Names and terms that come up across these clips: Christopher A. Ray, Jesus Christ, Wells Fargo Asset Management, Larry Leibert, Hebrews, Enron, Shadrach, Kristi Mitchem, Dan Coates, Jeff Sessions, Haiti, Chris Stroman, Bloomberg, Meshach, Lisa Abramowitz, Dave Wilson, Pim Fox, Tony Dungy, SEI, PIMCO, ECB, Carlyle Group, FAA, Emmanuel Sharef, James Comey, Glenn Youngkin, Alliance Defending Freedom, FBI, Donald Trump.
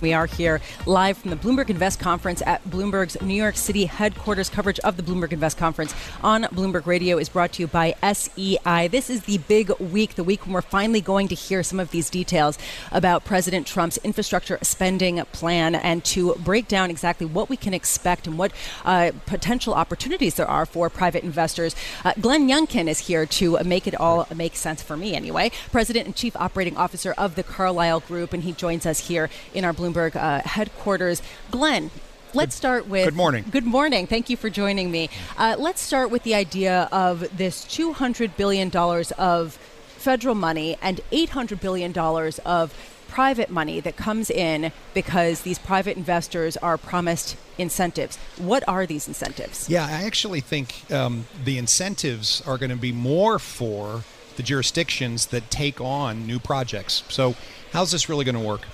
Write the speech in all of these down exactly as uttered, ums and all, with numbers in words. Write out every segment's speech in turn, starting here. We are here live from the Bloomberg Invest Conference at Bloomberg's New York City headquarters. Coverage of the Bloomberg Invest Conference on Bloomberg Radio is brought to you by S E I. This is the big week, the week when we're finally going to hear some of these details about President Trump's infrastructure spending plan, and to break down exactly what we can expect and what uh, potential opportunities there are for private investors. Uh, Glenn Youngkin is here to make it all make sense, for me anyway, President and Chief Operating Officer of the Carlyle Group, and he joins us here in our Bloomberg Bloomberg uh, headquarters. Glenn, let's good, start with... Good morning. Good morning. Thank you for joining me. Uh, let's start with the idea of this two hundred billion dollars of federal money and eight hundred billion dollars of private money that comes in because these private investors are promised incentives. What are these incentives? Yeah, I actually think um, the incentives are going to be more for the jurisdictions that take on new projects. So how's this really going to work?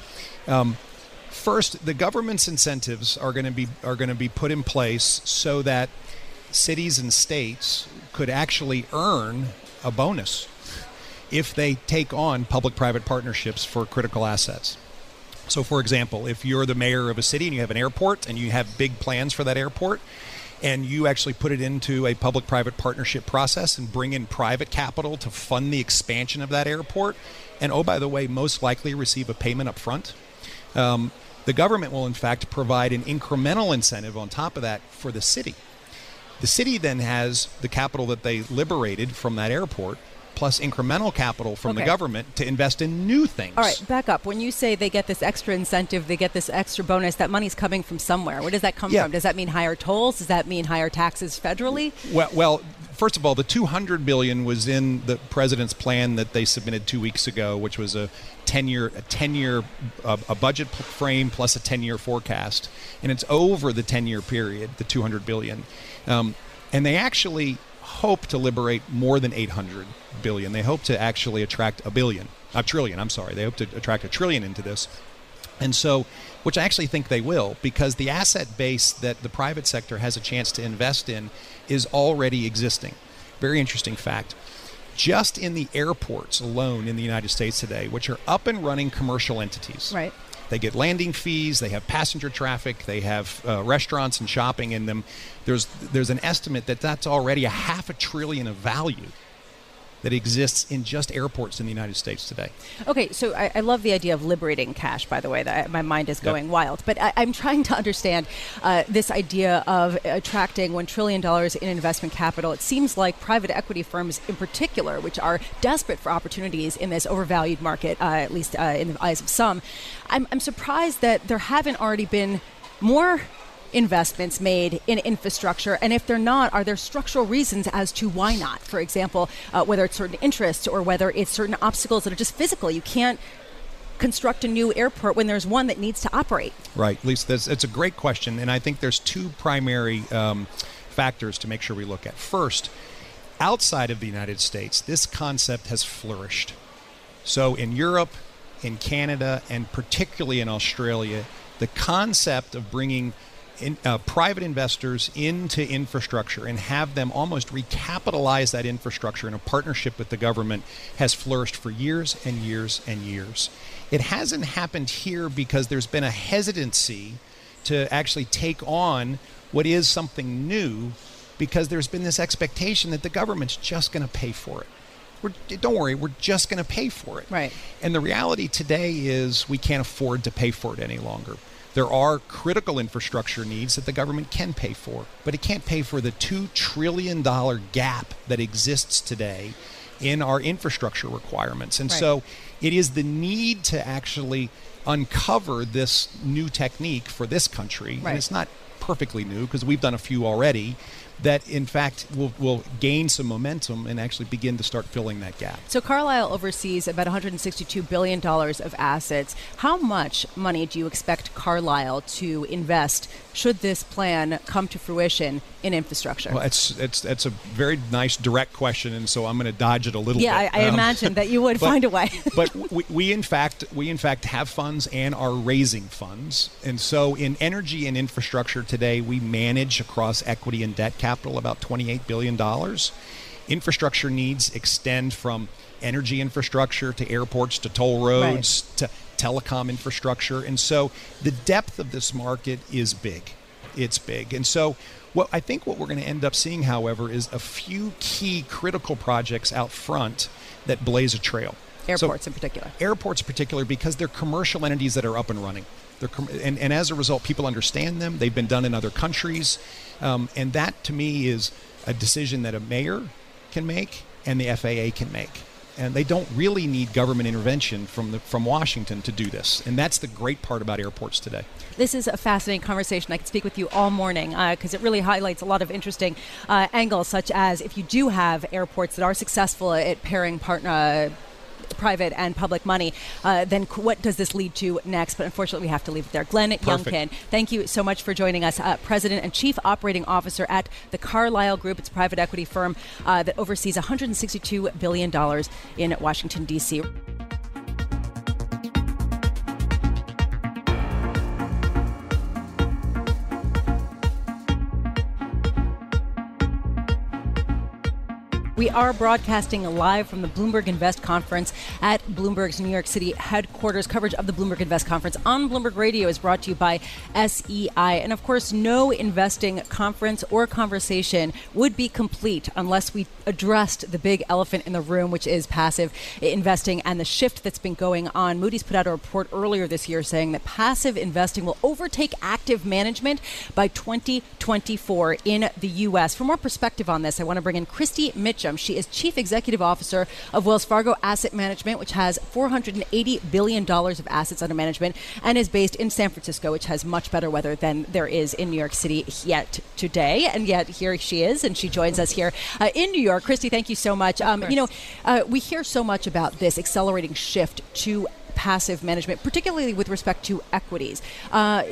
Um, First, the government's incentives are going to be are going to be put in place so that cities and states could actually earn a bonus if they take on public-private partnerships for critical assets. So, for example, if you're the mayor of a city and you have an airport and you have big plans for that airport, and you actually put it into a public-private partnership process and bring in private capital to fund the expansion of that airport, and oh, by the way, most likely receive a payment up front. Um, The government will, in fact, provide an incremental incentive on top of that for the city. The city then has the capital that they liberated from that airport, plus incremental capital from okay. the government to invest in new things. All right, back up. When you say they get this extra incentive, they get this extra bonus, that money's coming from somewhere. Where does that come yeah. from? Does that mean higher tolls? Does that mean higher taxes federally? Well, well, first of all, the two hundred billion dollars was in the president's plan that they submitted two weeks ago, which was a ten-year a ten-year uh, a budget frame plus a ten-year forecast, and it's over the ten-year period, the two hundred billion dollars, um, and they actually hope to liberate more than eight hundred billion dollars. They hope to actually attract a billion, a trillion. I'm sorry, they hope to attract a trillion into this, and so, which I actually think they will, because the asset base that the private sector has a chance to invest in is already existing. Very interesting fact. Just in the airports alone in the United States today, which are up and running commercial entities. Right. They get landing fees, they have passenger traffic, they have uh, restaurants and shopping in them. There's there's an estimate that that's already a half a trillion of value that exists in just airports in the United States today. Okay, so I, I love the idea of liberating cash, by the way. That I, my mind is going yep. wild. But I, I'm trying to understand uh, this idea of attracting one trillion dollars in investment capital. It seems like private equity firms in particular, which are desperate for opportunities in this overvalued market, uh, at least uh, in the eyes of some, I'm, I'm surprised that there haven't already been more investments made in infrastructure, and if they're not, are there structural reasons as to why not? For example, uh, whether it's certain interests or whether it's certain obstacles that are just physical. You can't construct a new airport when there's one that needs to operate. Right, Lisa, that's, that's a great question, and I think there's two primary um, factors to make sure we look at. First, outside of the United States, this concept has flourished. So in Europe, in Canada, and particularly in Australia, the concept of bringing in, uh, private investors into infrastructure and have them almost recapitalize that infrastructure in a partnership with the government has flourished for years and years and years. It hasn't happened here because there's been a hesitancy to actually take on what is something new, because there's been this expectation that the government's just going to pay for it. We're, don't worry, we're just going to pay for it. Right. And the reality today is we can't afford to pay for it any longer. There are critical infrastructure needs that the government can pay for, but it can't pay for the two trillion dollars gap that exists today in our infrastructure requirements. And right. so it is the need to actually uncover this new technique for this country. Right. And it's not perfectly new, because we've done a few already, that in fact will will gain some momentum and actually begin to start filling that gap. So Carlyle oversees about one hundred sixty-two billion dollars of assets. How much money do you expect Carlyle to invest should this plan come to fruition in infrastructure? Well, it's, it's, that's a very nice direct question, and so I'm going to dodge it a little yeah, bit. Yeah, I, I um, imagine that you would but, find a way. But we, we, in fact, we in fact have funds and are raising funds. And so in energy and infrastructure today, we manage across equity and debt capital about twenty-eight billion dollars. Infrastructure needs extend from energy infrastructure to airports to toll roads right. to telecom infrastructure. And so the depth of this market is big. It's big. And so what I think what we're going to end up seeing, however, is a few key critical projects out front that blaze a trail. Airports so, in particular. Airports in particular, because they're commercial entities that are up and running. They're com- and, and as a result, people understand them. They've been done in other countries. Um, and that, to me, is a decision that a mayor can make and the F A A can make. And they don't really need government intervention from the, from Washington to do this. And that's the great part about airports today. This is a fascinating conversation. I could speak with you all morning because uh, it really highlights a lot of interesting uh, angles, such as if you do have airports that are successful at pairing partner uh, private and public money, uh, then what does this lead to next? But unfortunately, we have to leave it there. Glenn Youngkin, thank you so much for joining us, uh, President and Chief Operating Officer at the Carlyle Group. It's a private equity firm uh, that oversees one hundred sixty-two billion dollars in Washington, D C We are broadcasting live from the Bloomberg Invest Conference at Bloomberg's New York City headquarters. Coverage of the Bloomberg Invest Conference on Bloomberg Radio is brought to you by S E I. And of course, no investing conference or conversation would be complete unless we addressed the big elephant in the room, which is passive investing and the shift that's been going on. Moody's put out a report earlier this year saying that passive investing will overtake active management by twenty twenty-four in the U S. For more perspective on this, I want to bring in Kristi Mitchem. She is Chief Executive Officer of Wells Fargo Asset Management, which has four hundred eighty billion dollars of assets under management and is based in San Francisco, which has much better weather than there is in New York City yet today. And yet here she is, and she joins us here uh, in New York. Kristi, thank you so much. Um, you know, uh, we hear so much about this accelerating shift to passive management, particularly with respect to equities. Uh,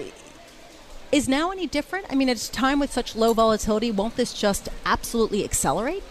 is now any different? I mean, at a time with such low volatility, won't this just absolutely accelerate?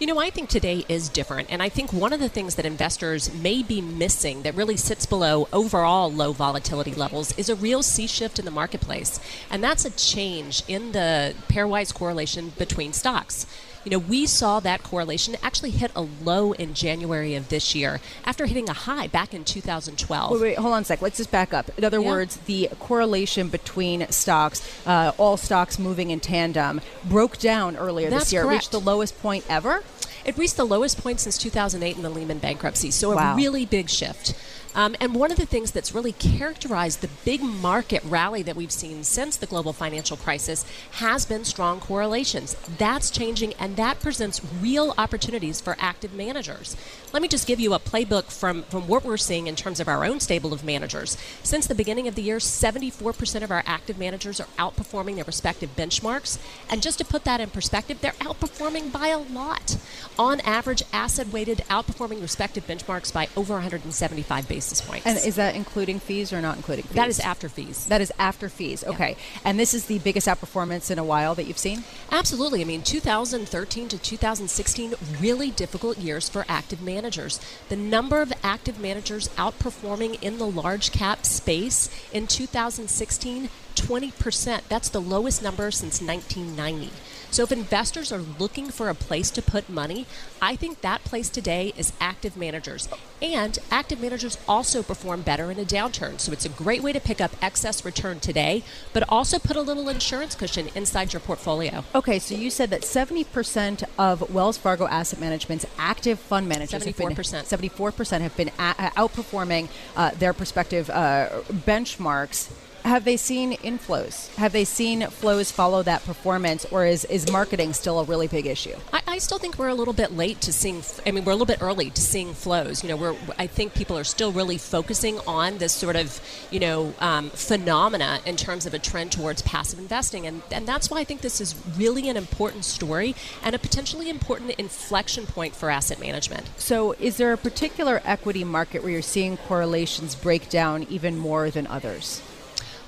You know, I think today is different, and I think one of the things that investors may be missing that really sits below overall low volatility levels is a real sea shift in the marketplace, and that's a change in the pairwise correlation between stocks. You know, we saw that correlation actually hit a low in January of this year after hitting a high back in two thousand twelve. Wait, wait, hold on a sec. Let's just back up. In other yeah. words, the correlation between stocks, uh, all stocks moving in tandem, broke down earlier That's this year. Correct. It reached the lowest point ever? It reached the lowest point since two thousand eight in the Lehman bankruptcy. So wow. a really big shift. Um, and one of the things that's really characterized the big market rally that we've seen since the global financial crisis has been strong correlations. That's changing, and that presents real opportunities for active managers. Let me just give you a playbook from, from what we're seeing in terms of our own stable of managers. Since the beginning of the year, seventy-four percent of our active managers are outperforming their respective benchmarks. And just to put that in perspective, they're outperforming by a lot. On average, asset-weighted, outperforming respective benchmarks by over one hundred seventy-five basis points. basis points. And is that including fees or not including fees? That is after fees. That is after fees. Okay. Yeah. And this is the biggest outperformance in a while that you've seen? Absolutely. I mean, two thousand thirteen to two thousand sixteen, really difficult years for active managers. The number of active managers outperforming in the large cap space in two thousand sixteen, twenty percent. That's the lowest number since nineteen ninety. So if investors are looking for a place to put money, I think that place today is active managers. And active managers also perform better in a downturn. So it's a great way to pick up excess return today, but also put a little insurance cushion inside your portfolio. Okay, so you said that seventy percent of Wells Fargo Asset Management's active fund managers, seventy-four percent, have been, seventy-four percent have been outperforming uh, their prospective uh, benchmarks. Have they seen inflows? Have they seen flows follow that performance, or is, is marketing still a really big issue? I, I still think we're a little bit late to seeing, I mean, we're a little bit early to seeing flows. You know, we're, I think people are still really focusing on this sort of, you know, um, phenomena in terms of a trend towards passive investing. And, and that's why I think this is really an important story and a potentially important inflection point for asset management. So is there a particular equity market where you're seeing correlations break down even more than others?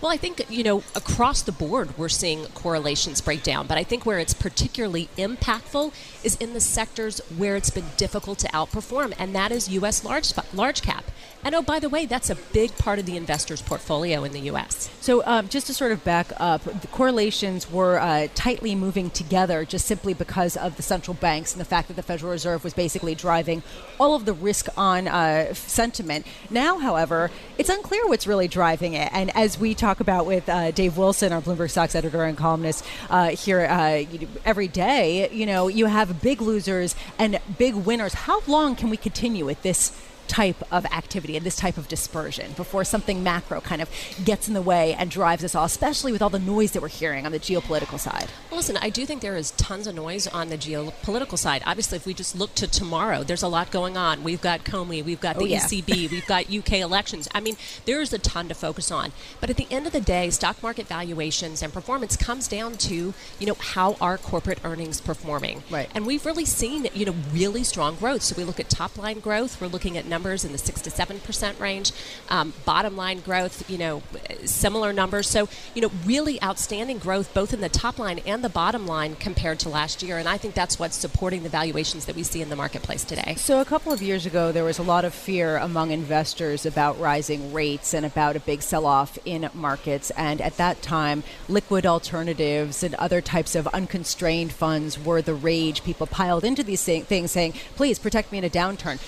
Well, I think, you know, across the board, we're seeing correlations break down. But I think where it's particularly impactful is in the sectors where it's been difficult to outperform, and that is U S large large cap. And oh, by the way, that's a big part of the investor's portfolio in the U S. So um, just to sort of back up, the correlations were uh, tightly moving together just simply because of the central banks and the fact that the Federal Reserve was basically driving all of the risk on uh, sentiment. Now, however, it's unclear what's really driving it. And as we talk about with uh, Dave Wilson, our Bloomberg stocks editor and columnist uh, here uh, every day, you know, you have big losers and big winners. How long can we continue with this type of activity and this type of dispersion before something macro kind of gets in the way and drives us all, especially with all the noise that we're hearing on the geopolitical side? Well, listen, I do think there is tons of noise on the geopolitical side. Obviously, if we just look to tomorrow, there's a lot going on. We've got Comey, we've got the oh, yeah. E C B, we've got U K elections. I mean, there's a ton to focus on. But at the end of the day, stock market valuations and performance comes down to, you know, how are corporate earnings performing? Right. And we've really seen, you know, really strong growth. So we look at top line growth, we're looking at numbers in the six to seven percent range, um, bottom line growth, you know, similar numbers. So, you know, really outstanding growth both in the top line and the bottom line compared to last year. And I think that's what's supporting the valuations that we see in the marketplace today. So a couple of years ago, there was a lot of fear among investors about rising rates and about a big sell-off in markets. And at that time, liquid alternatives and other types of unconstrained funds were the rage. People piled into these things saying, please protect me in a downturn.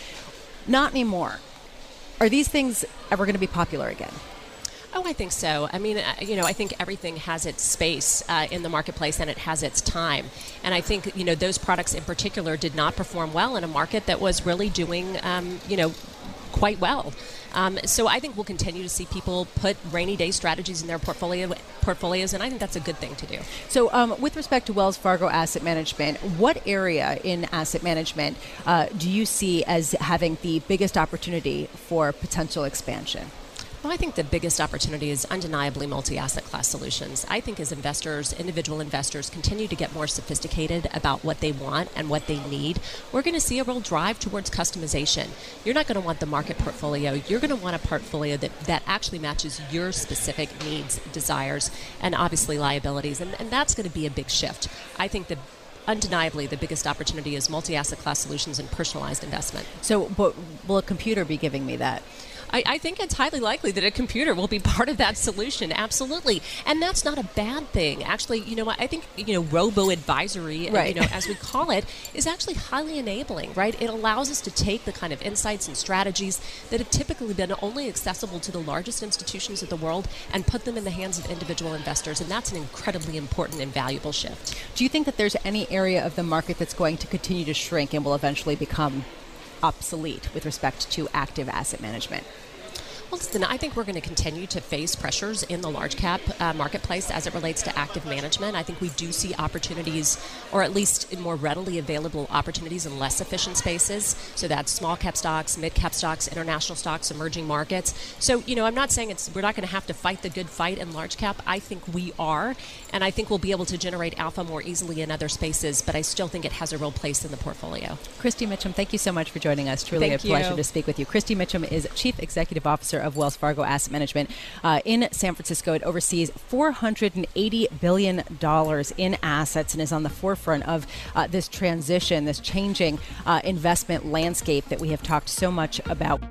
Not anymore. Are these things ever going to be popular again? Oh, I think so. I mean, you know, I think everything has its space uh, in the marketplace, and it has its time. And I think, you know, those products in particular did not perform well in a market that was really doing, um, you know, quite well. Um, so I think we'll continue to see people put rainy day strategies in their portfolio portfolios, and I think that's a good thing to do. So um, with respect to Wells Fargo Asset Management, what area in asset management uh, do you see as having the biggest opportunity for potential expansion? Well, I think the biggest opportunity is undeniably multi-asset class solutions. I think as investors, individual investors, continue to get more sophisticated about what they want and what they need, we're going to see a real drive towards customization. You're not going to want the market portfolio. You're going to want a portfolio that, that actually matches your specific needs, desires, and obviously liabilities. And, and that's going to be a big shift. I think the Undeniably, the biggest opportunity is multi-asset class solutions and personalized investment. So, but will a computer be giving me that? I, I think it's highly likely that a computer will be part of that solution, absolutely. And that's not a bad thing. Actually, you know, I think, you know, robo-advisory, right. and, you know, as we call it, is actually highly enabling, right? It allows us to take the kind of insights and strategies that have typically been only accessible to the largest institutions of the world and put them in the hands of individual investors. And that's an incredibly important and valuable shift. Do you think that there's any area of the market that's going to continue to shrink and will eventually become obsolete with respect to active asset management? Well, listen, I think we're going to continue to face pressures in the large cap uh, marketplace as it relates to active management. I think we do see opportunities, or at least more readily available opportunities in less efficient spaces. So that's small cap stocks, mid cap stocks, international stocks, emerging markets. So, you know, I'm not saying it's we're not going to have to fight the good fight in large cap. I think we are. And I think we'll be able to generate alpha more easily in other spaces. But I still think it has a real place in the portfolio. Kristi Mitchem, thank you so much for joining us. Truly thank a you. pleasure to speak with you. Kristi Mitchem is Chief Executive Officer of Wells Fargo Asset Management uh, in San Francisco. It oversees four hundred eighty billion dollars in assets and is on the forefront of uh, this transition, this changing uh, investment landscape that we have talked so much about.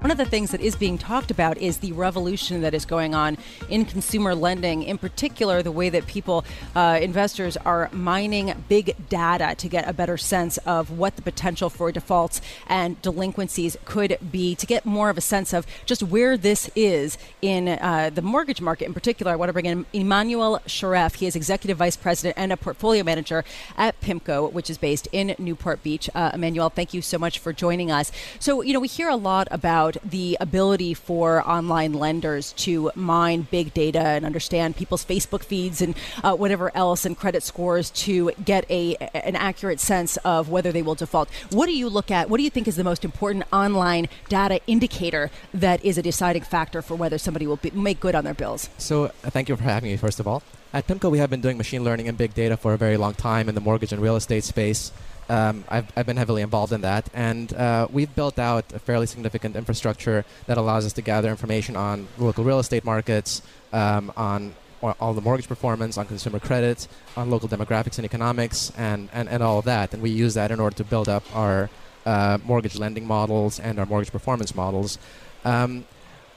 One of the things that is being talked about is the revolution that is going on in consumer lending, in particular the way that people, uh, investors are mining big data to get a better sense of what the potential for defaults and delinquencies could be, to get more of a sense of just where this is in uh, the mortgage market in particular. I want to bring in Emmanuel Sharef. He is Executive Vice President and a Portfolio Manager at PIMCO, which is based in Newport Beach. Uh, Emmanuel, thank you so much for joining us. So, you know, we hear a lot about the ability for online lenders to mine big data and understand people's Facebook feeds and uh, whatever else and credit scores to get a an accurate sense of whether they will default. What do you look at? What do you think is the most important online data indicator that is a deciding factor for whether somebody will be, make good on their bills? So uh, thank you for having me, first of all. At PIMCO, we have been doing machine learning and big data for a very long time in the mortgage and real estate space. Um, I've, I've been heavily involved in that, and uh, we've built out a fairly significant infrastructure that allows us to gather information on local real estate markets, um, on or all the mortgage performance, on consumer credit, on local demographics and economics, and, and, and all of that. And we use that in order to build up our uh, mortgage lending models and our mortgage performance models. Um,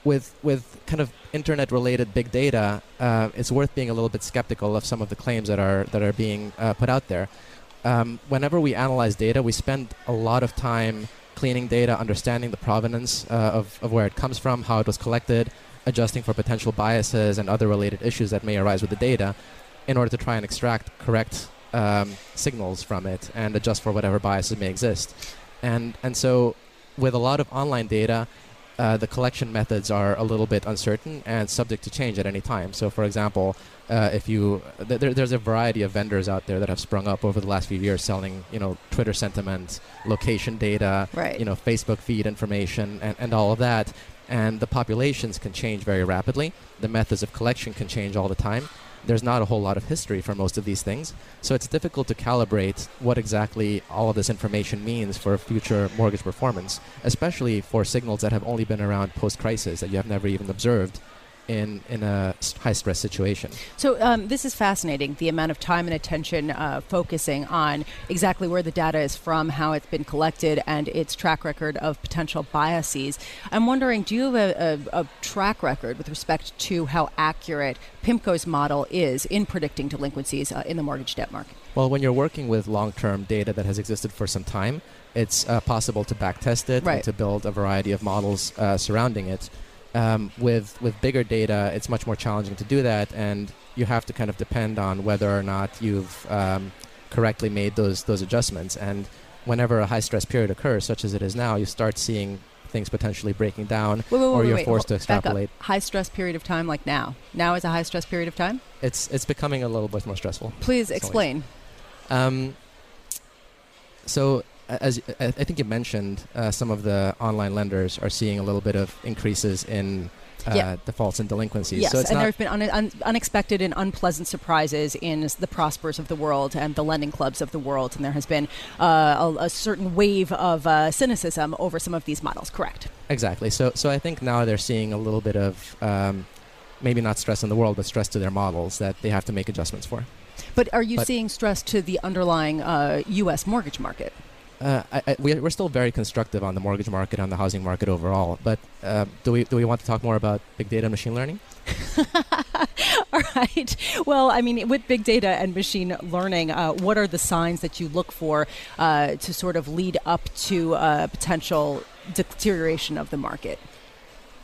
With with kind of internet-related big data, uh, it's worth being a little bit skeptical of some of the claims that are that are being uh, put out there. Um, whenever we analyze data, we spend a lot of time cleaning data, understanding the provenance uh, of of where it comes from, how it was collected, adjusting for potential biases and other related issues that may arise with the data, in order to try and extract correct um, signals from it and adjust for whatever biases may exist. And and so, with a lot of online data, Uh, the collection methods are a little bit uncertain and subject to change at any time. So, for example, uh, if you th- there, there's a variety of vendors out there that have sprung up over the last few years selling, you know, Twitter sentiment, location data, right. you know, Facebook feed information, and, and all of that. And the populations can change very rapidly. The methods of collection can change all the time. There's not a whole lot of history for most of these things, so it's difficult to calibrate what exactly all of this information means for future mortgage performance, especially for signals that have only been around post-crisis that you have never even observed in in a high-stress situation. So um, this is fascinating, the amount of time and attention uh, focusing on exactly where the data is from, how it's been collected, and its track record of potential biases. I'm wondering, do you have a, a, a track record with respect to how accurate PIMCO's model is in predicting delinquencies uh, in the mortgage debt market? Well, when you're working with long-term data that has existed for some time, it's uh, possible to backtest it right. and to build a variety of models uh, surrounding it. Um, with with bigger data, it's much more challenging to do that, and you have to kind of depend on whether or not you've um, correctly made those those adjustments. And whenever a high stress period occurs, such as it is now, you start seeing things potentially breaking down, wait, wait, or wait, you're wait, forced wait, to extrapolate. High stress period of time, like now. Now is a high stress period of time. It's it's becoming a little bit more stressful. Please explain. Um, so. As I think you mentioned, uh, some of the online lenders are seeing a little bit of increases in uh, yeah. defaults and delinquencies. Yes, so it's and there have been un- un- unexpected and unpleasant surprises in the Prospers of the world and the lending clubs of the world, and there has been uh, a, a certain wave of uh, cynicism over some of these models, correct? Exactly. So, so I think now they're seeing a little bit of um, maybe not stress in the world, but stress to their models that they have to make adjustments for. But are you but seeing stress to the underlying uh, U S mortgage market? Uh, I, I, we're still very constructive on the mortgage market, on the housing market overall. But uh, do we do we want to talk more about big data and machine learning? All right. Well, I mean, with big data and machine learning, uh, what are the signs that you look for uh, to sort of lead up to uh, potential deterioration of the market?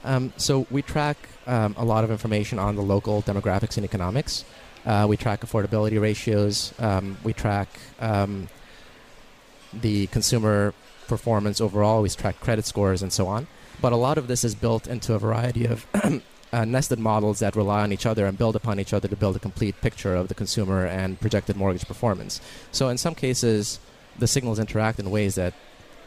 Um, so we track um, a lot of information on the local demographics and economics. Uh, we track affordability ratios. Um, we track um, the consumer performance overall. We track credit scores and so on. But a lot of this is built into a variety of uh, nested models that rely on each other and build upon each other to build a complete picture of the consumer and projected mortgage performance. So in some cases, the signals interact in ways that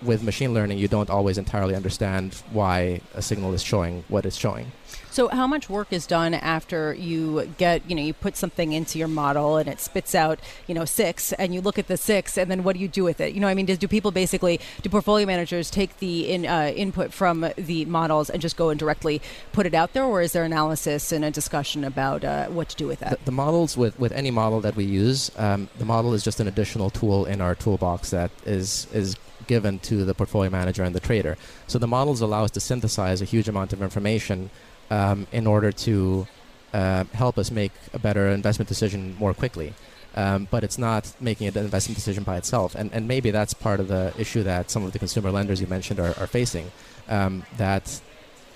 with machine learning, you don't always entirely understand why a signal is showing what it's showing. So how much work is done after you get, you know, you put something into your model and it spits out, you know, six, and you look at the six, and then what do you do with it? You know, I mean, do, do people basically, do portfolio managers take the in, uh, input from the models and just go and directly put it out there, or is there analysis and a discussion about uh, what to do with that? The, the models, with, with any model that we use, um, the model is just an additional tool in our toolbox that is is. given to the portfolio manager and the trader. So the models allow us to synthesize a huge amount of information um, in order to uh, help us make a better investment decision more quickly. Um, but it's not making an investment decision by itself. And, and maybe that's part of the issue that some of the consumer lenders you mentioned are, are facing, um, that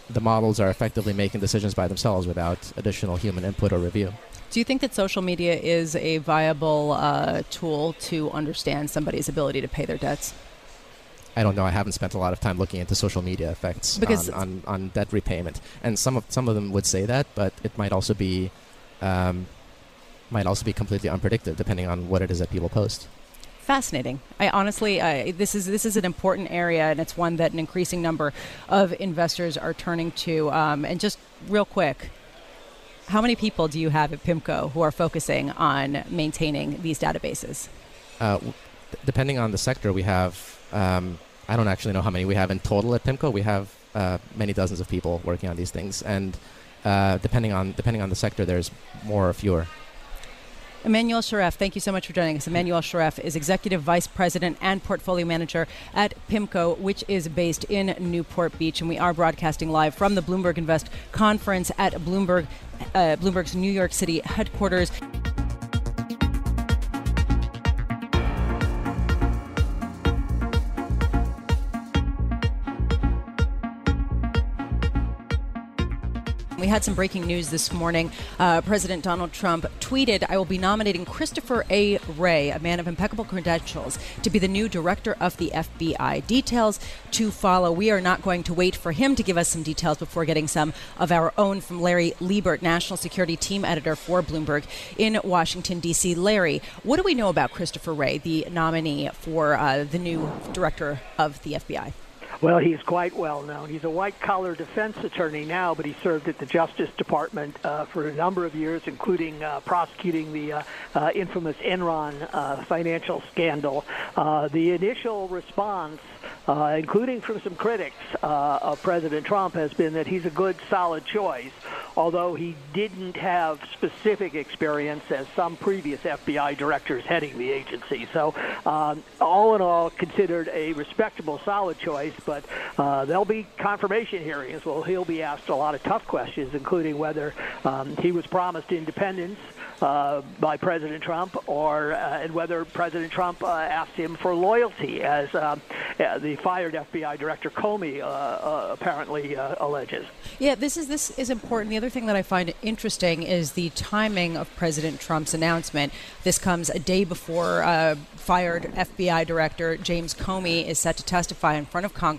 the models are effectively making decisions by themselves without additional human input or review. Do you think that social media is a viable uh, tool to understand somebody's ability to pay their debts? I don't know. I haven't spent a lot of time looking into social media effects on, on, on debt repayment. And some of some of them would say that, but it might also be um, might also be completely unpredictable depending on what it is that people post. Fascinating. I honestly, uh, this is this is an important area, and it's one that an increasing number of investors are turning to. Um, and just real quick, how many people do you have at PIMCO who are focusing on maintaining these databases? Uh, w- depending on the sector, we have. Um, I don't actually know how many we have in total at PIMCO. We have uh, many dozens of people working on these things, and uh, depending on depending on the sector, there's more or fewer. Emmanuel Sharef, thank you so much for joining us. Emmanuel Sharef is Executive Vice President and Portfolio Manager at PIMCO, which is based in Newport Beach, and we are broadcasting live from the Bloomberg Invest Conference at Bloomberg, uh, Bloomberg's New York City headquarters. We had some breaking news this morning. Uh, President Donald Trump tweeted, "I will be nominating Christopher A. Ray, a man of impeccable credentials, to be the new director of the F B I. Details to follow." We are not going to wait for him to give us some details before getting some of our own from Larry Leibert, National Security Team Editor for Bloomberg in Washington, D C Larry, what do we know about Christopher Ray, the nominee for uh, the new director of the F B I? Well, he's quite well known. He's a white-collar defense attorney now, but he served at the Justice Department uh, for a number of years, including uh, prosecuting the uh, uh, infamous Enron uh, financial scandal. Uh, the initial response, uh, including from some critics uh, of President Trump, has been that he's a good, solid choice, although he didn't have specific experience as some previous F B I directors heading the agency. So um, all in all, considered a respectable, solid choice, but uh, there'll be confirmation hearings. Well, he'll be asked a lot of tough questions, including whether um, he was promised independence uh, by President Trump, or uh, and whether President Trump uh, asked him for loyalty, as um, uh, the fired F B I Director Comey uh, uh, apparently uh, alleges. Yeah, this is this is important. The other thing that I find interesting is the timing of President Trump's announcement. This comes a day before uh, fired F B I Director James Comey is set to testify in front of Congress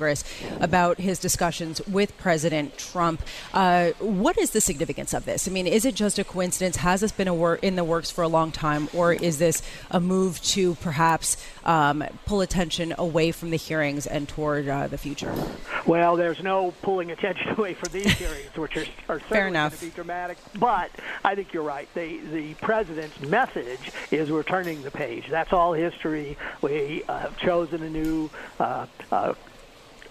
about his discussions with President Trump. Uh, what is the significance of this? I mean, is it just a coincidence? Has this been a wor- in the works for a long time, or is this a move to perhaps um, pull attention away from the hearings and toward uh, the future? Well, there's no pulling attention away from these hearings, which are, are certainly going to be dramatic. But I think you're right. The, the president's message is we're turning the page. That's all history. We uh, have chosen a new uh, uh,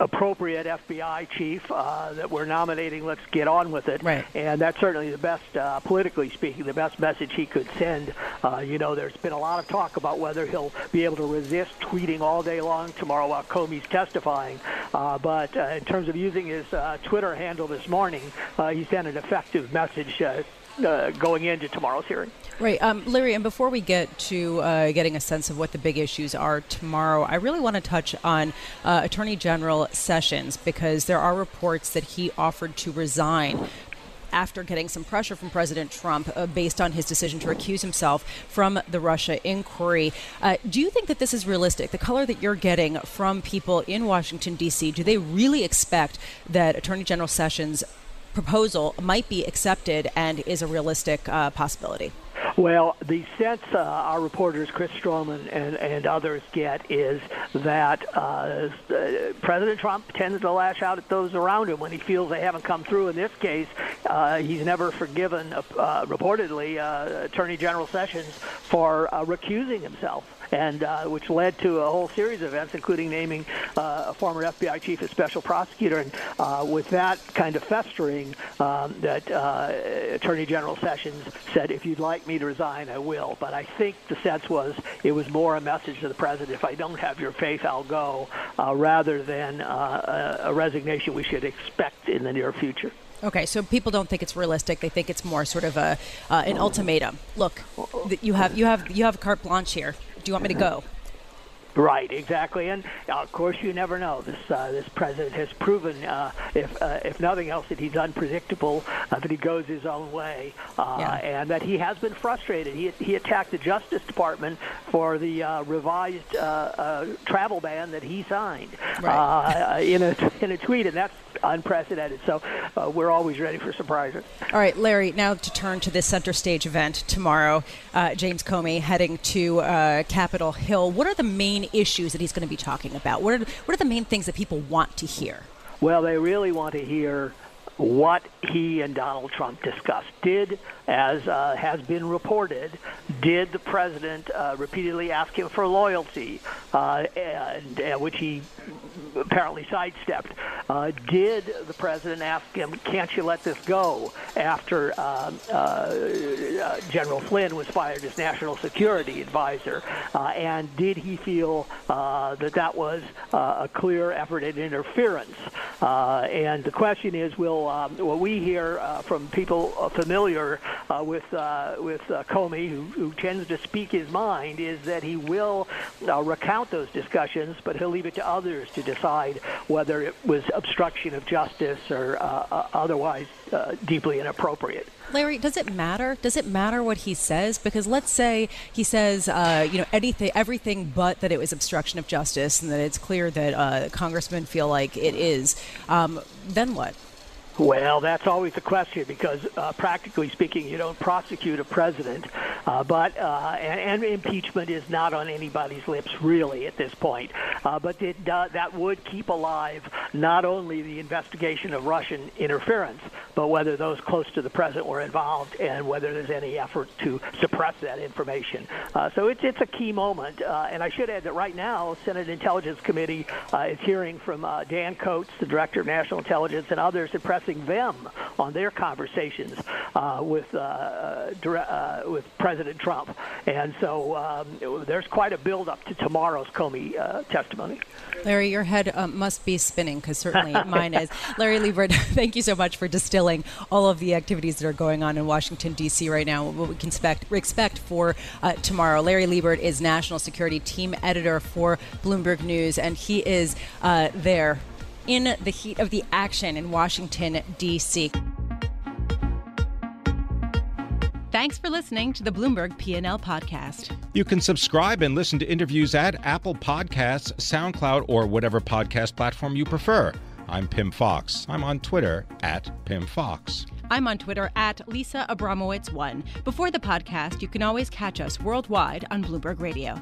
appropriate F B I chief uh, that we're nominating. Let's get on with it. Right. And that's certainly the best, uh, politically speaking, the best message he could send. Uh, you know, there's been a lot of talk about whether he'll be able to resist tweeting all day long tomorrow while Comey's testifying. Uh, but uh, in terms of using his uh, Twitter handle this morning, uh, he sent an effective message uh, uh, going into tomorrow's hearing. Right. Um, Larry, and before we get to uh, getting a sense of what the big issues are tomorrow, I really want to touch on uh, Attorney General Sessions, because there are reports that he offered to resign after getting some pressure from President Trump uh, based on his decision to recuse himself from the Russia inquiry. Uh, do you think that this is realistic? The color that you're getting from people in Washington, D C, do they really expect that Attorney General Sessions' proposal might be accepted and is a realistic uh, possibility? Well, the sense uh, our reporters, Chris Stroman and, and others, get is that uh, President Trump tends to lash out at those around him when he feels they haven't come through. In this case, uh, he's never forgiven, uh, uh, reportedly, uh, Attorney General Sessions for uh, recusing himself, and uh, which led to a whole series of events, including naming uh, a former F B I chief as special prosecutor. And uh, with that kind of festering, um, that uh, Attorney General Sessions said, if you'd like me to resign, I will. But I think the sense was it was more a message to the president, if I don't have your faith, I'll go, uh, rather than uh, a resignation we should expect in the near future. Okay, so people don't think it's realistic. They think it's more sort of a uh, an ultimatum. Look, you have you have you have carte blanche here. Do you want me to go? Right, exactly, and uh, of course you never know. This uh, this president has proven, uh, if uh, if nothing else, that he's unpredictable, uh, that he goes his own way, uh, yeah. and that he has been frustrated. He he attacked the Justice Department for the uh, revised uh, uh, travel ban that he signed right. uh, in a in a tweet, and that's unprecedented. So uh, we're always ready for surprises. All right, Larry, now to turn to this center stage event tomorrow. Uh, James Comey heading to uh, Capitol Hill. What are the main issues that he's going to be talking about? What are, what are the main things that people want to hear? Well, they really want to hear what he and Donald Trump discussed. Did, as uh, has been reported, did the president uh, repeatedly ask him for loyalty, uh, and, and which he apparently sidestepped? Uh, did the president ask him, can't you let this go, after uh, uh, General Flynn was fired as national security advisor? Uh, and did he feel uh, that that was uh, a clear effort at interference? Uh, and the question is, will Um, what we hear uh, from people uh, familiar uh, with uh, with uh, Comey, who, who tends to speak his mind, is that he will uh, recount those discussions, but he'll leave it to others to decide whether it was obstruction of justice or uh, uh, otherwise uh, deeply inappropriate. Larry, does it matter? Does it matter what he says? Because let's say he says, uh, you know, anything, everything but that it was obstruction of justice, and that it's clear that uh, congressmen feel like it is. Um, then what? Well, that's always the question, because uh, practically speaking, you don't prosecute a president, uh, but uh, and, and impeachment is not on anybody's lips really at this point. Uh, but it, uh, that would keep alive not only the investigation of Russian interference, but whether those close to the president were involved and whether there's any effort to suppress that information. Uh, so it's it's a key moment, uh, and I should add that right now, Senate Intelligence Committee uh, is hearing from uh, Dan Coates, the Director of National Intelligence, and others at President them on their conversations uh, with uh, dire- uh, with President Trump, and so um, it, there's quite a buildup to tomorrow's Comey uh, testimony. Larry, your head um, must be spinning, because certainly mine is. Larry Leibert, thank you so much for distilling all of the activities that are going on in Washington D C right now. What we can expect expect for uh, tomorrow. Larry Leibert is national security team editor for Bloomberg News, and he is uh, there in the heat of the action in Washington, D C. Thanks for listening to the Bloomberg P and L podcast. You can subscribe and listen to interviews at Apple Podcasts, SoundCloud, or whatever podcast platform you prefer. I'm Pim Fox. I'm on Twitter at Pim Fox. I'm on Twitter at Lisa Abramowitz one. Before the podcast, you can always catch us worldwide on Bloomberg Radio.